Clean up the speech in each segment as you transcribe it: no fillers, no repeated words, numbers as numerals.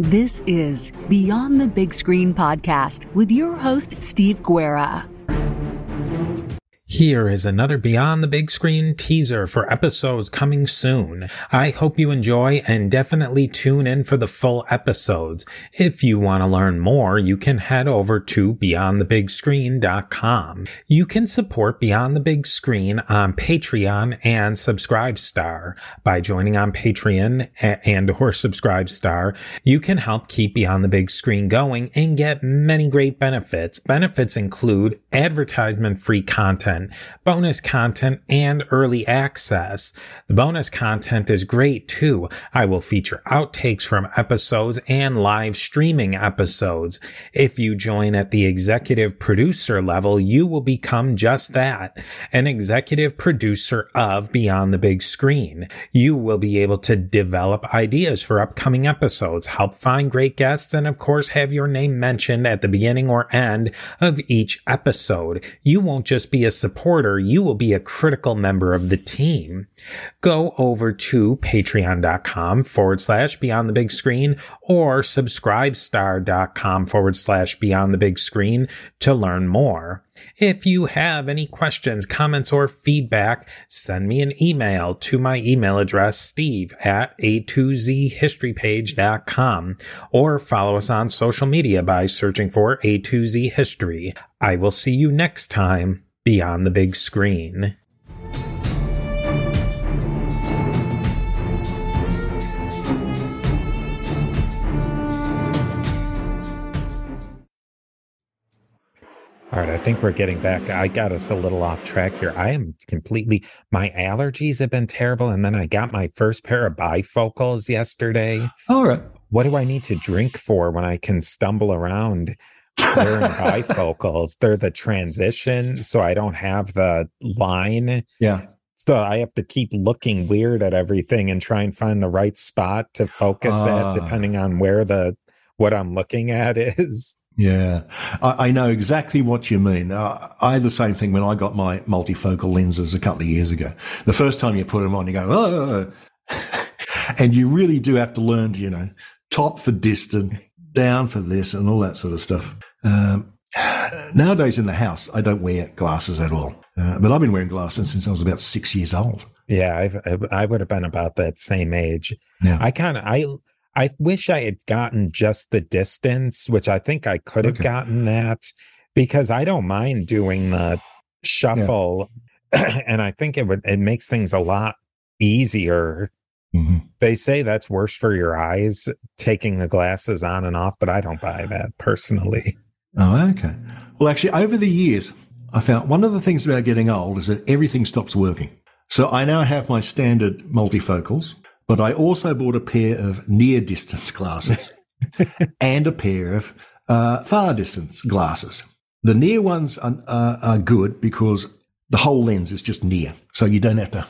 This is Beyond the Big Screen podcast with your host, Steve Guerra. Here is another Beyond the Big Screen teaser for episodes coming soon. I hope you enjoy and definitely tune in for the full episodes. If you want to learn more, you can head over to beyondthebigscreen.com. You can support Beyond the Big Screen on Patreon and Subscribestar. By joining on Patreon and/or Subscribestar, you can help keep Beyond the Big Screen going and get many great benefits. Benefits include advertisement-free content, bonus content, and early access. The bonus content is great too. I will feature outtakes from episodes and live streaming episodes. If you join at the executive producer level, you will become just that, an executive producer of Beyond the Big Screen. You will be able to develop ideas for upcoming episodes, help find great guests, and of course have your name mentioned at the beginning or end of each episode. You won't just be a supporter, you will be a critical member of the team. Go over to patreon.com/Beyond the Big Screen or subscribestar.com/Beyond the Big Screen to learn more. If you have any questions, comments, or feedback, send me an email to my email address, steve@a2zhistorypage.com, or follow us on social media by searching for A2Z History. I will see you next time, Beyond the Big Screen. All right, I think we're getting back. I got us a little off track here. I am completely, my allergies have been terrible. And then I got my first pair of bifocals yesterday. All right. What do I need to drink for when I can stumble around wearing bifocals? They're the transition, so I don't have the line. Yeah. So I have to keep looking weird at everything and try and find the right spot to focus at, depending on where what I'm looking at is. Yeah, I know exactly what you mean. I had the same thing when I got my multifocal lenses a couple of years ago. The first time you put them on, you go, oh, and you really do have to learn to, top for distant, down for this and all that sort of stuff. Nowadays in the house, I don't wear glasses at all, but I've been wearing glasses since I was about 6 years old. Yeah, I would have been about that same age. Yeah. I wish I had gotten just the distance, which I think I could have gotten that, because I don't mind doing the shuffle. Yeah. And I think it makes things a lot easier. Mm-hmm. They say that's worse for your eyes, taking the glasses on and off, but I don't buy that personally. Oh, okay. Well, actually, over the years, I found one of the things about getting old is that everything stops working. So I now have my standard multifocals. But I also bought a pair of near-distance glasses and a pair of far-distance glasses. The near ones are good because the whole lens is just near, so you don't have to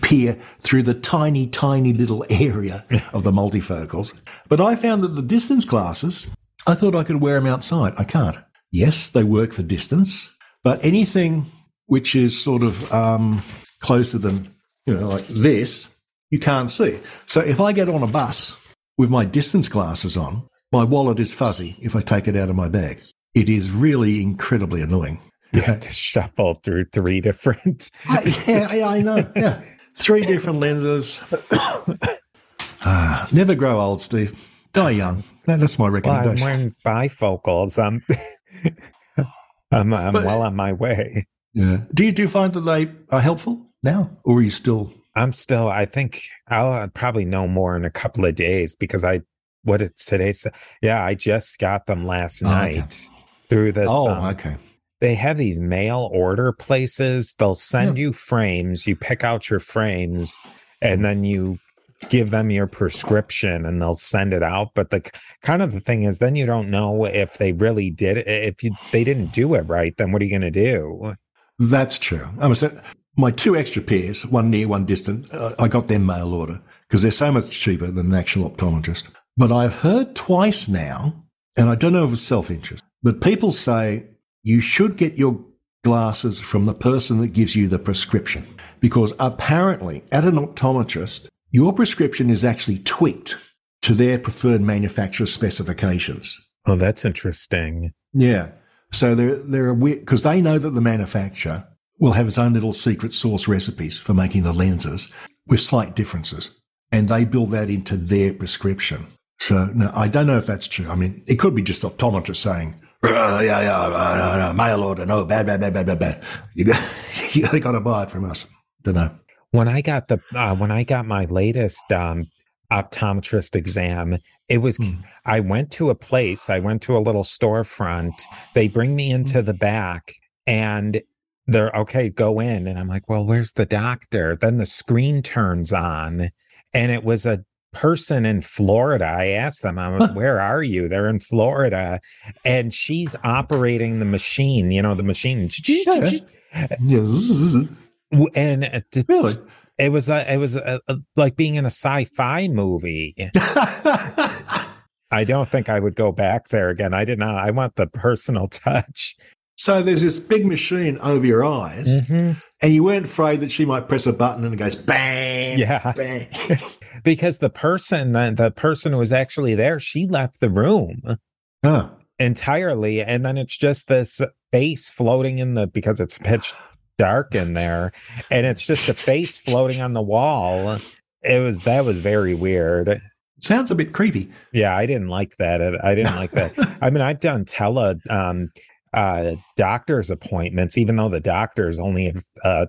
peer through the tiny, tiny little area of the multifocals. But I found that the distance glasses, I thought I could wear them outside. I can't. Yes, they work for distance, but anything which is sort of closer than, like this, you can't see. So if I get on a bus with my distance glasses on, my wallet is fuzzy if I take it out of my bag. It is really incredibly annoying. you have to shuffle through three different. I know. Yeah. Three different lenses. Never grow old, Steve. Die young. That's my recommendation. Well, I'm wearing bifocals. I'm well on my way. Yeah. Do you find that they are helpful now, or are you still? I think I'll probably know more in a couple of days because I just got them last night through this. They have these mail order places. They'll send you frames. You pick out your frames and then you give them your prescription and they'll send it out. But the kind of the thing is, then you don't know if they really did it. If they didn't do it right, then what are you going to do? That's true. My two extra pairs, one near, one distant, I got them mail order because they're so much cheaper than an actual optometrist. But I've heard twice now, and I don't know if it's self-interest, but people say you should get your glasses from the person that gives you the prescription because apparently at an optometrist, your prescription is actually tweaked to their preferred manufacturer specifications. Oh, that's interesting. Yeah. So they're aware because they know that the manufacturer will have its own little secret sauce recipes for making the lenses with slight differences, and they build that into their prescription. So, no, I don't know if that's true. I mean, it could be just optometrists saying, no, mail order, no, bad. You got to buy it from us. Don't know. When I got my latest optometrist exam, it was I went to a little storefront. They bring me into the back and they're okay, go in. And I'm like, well, where's the doctor? Then the screen turns on and it was a person in Florida. I asked them, where are you? They're in Florida. And she's operating the machine, the machine. And really? it was like being in a sci-fi movie. I don't think I would go back there again. I did not. I want the personal touch. So there's this big machine over your eyes, and you weren't afraid that she might press a button and it goes bang, bang. Because the person who was actually there, she left the room entirely, and then it's just this face floating because it's pitch dark in there, and it's just a face floating on the wall. That was very weird. Sounds a bit creepy. Yeah, I didn't like that. I mean, I've done doctor's appointments, even though the doctor's only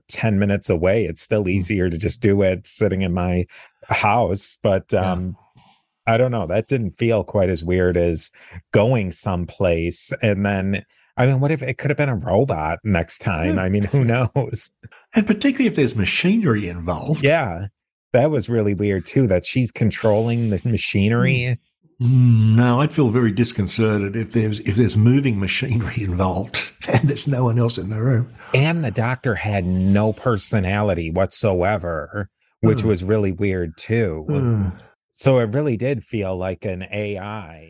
10 minutes away. It's still easier to just do it sitting in my house. But I don't know, that didn't feel quite as weird as going someplace. And then, I mean, what if it could have been a robot next time? I mean, who knows? And particularly if there's machinery involved. Yeah, that was really weird too, that she's controlling the machinery. No, I'd feel very disconcerted if there's moving machinery involved and there's no one else in the room. And the doctor had no personality whatsoever, which was really weird too. So it really did feel like an AI.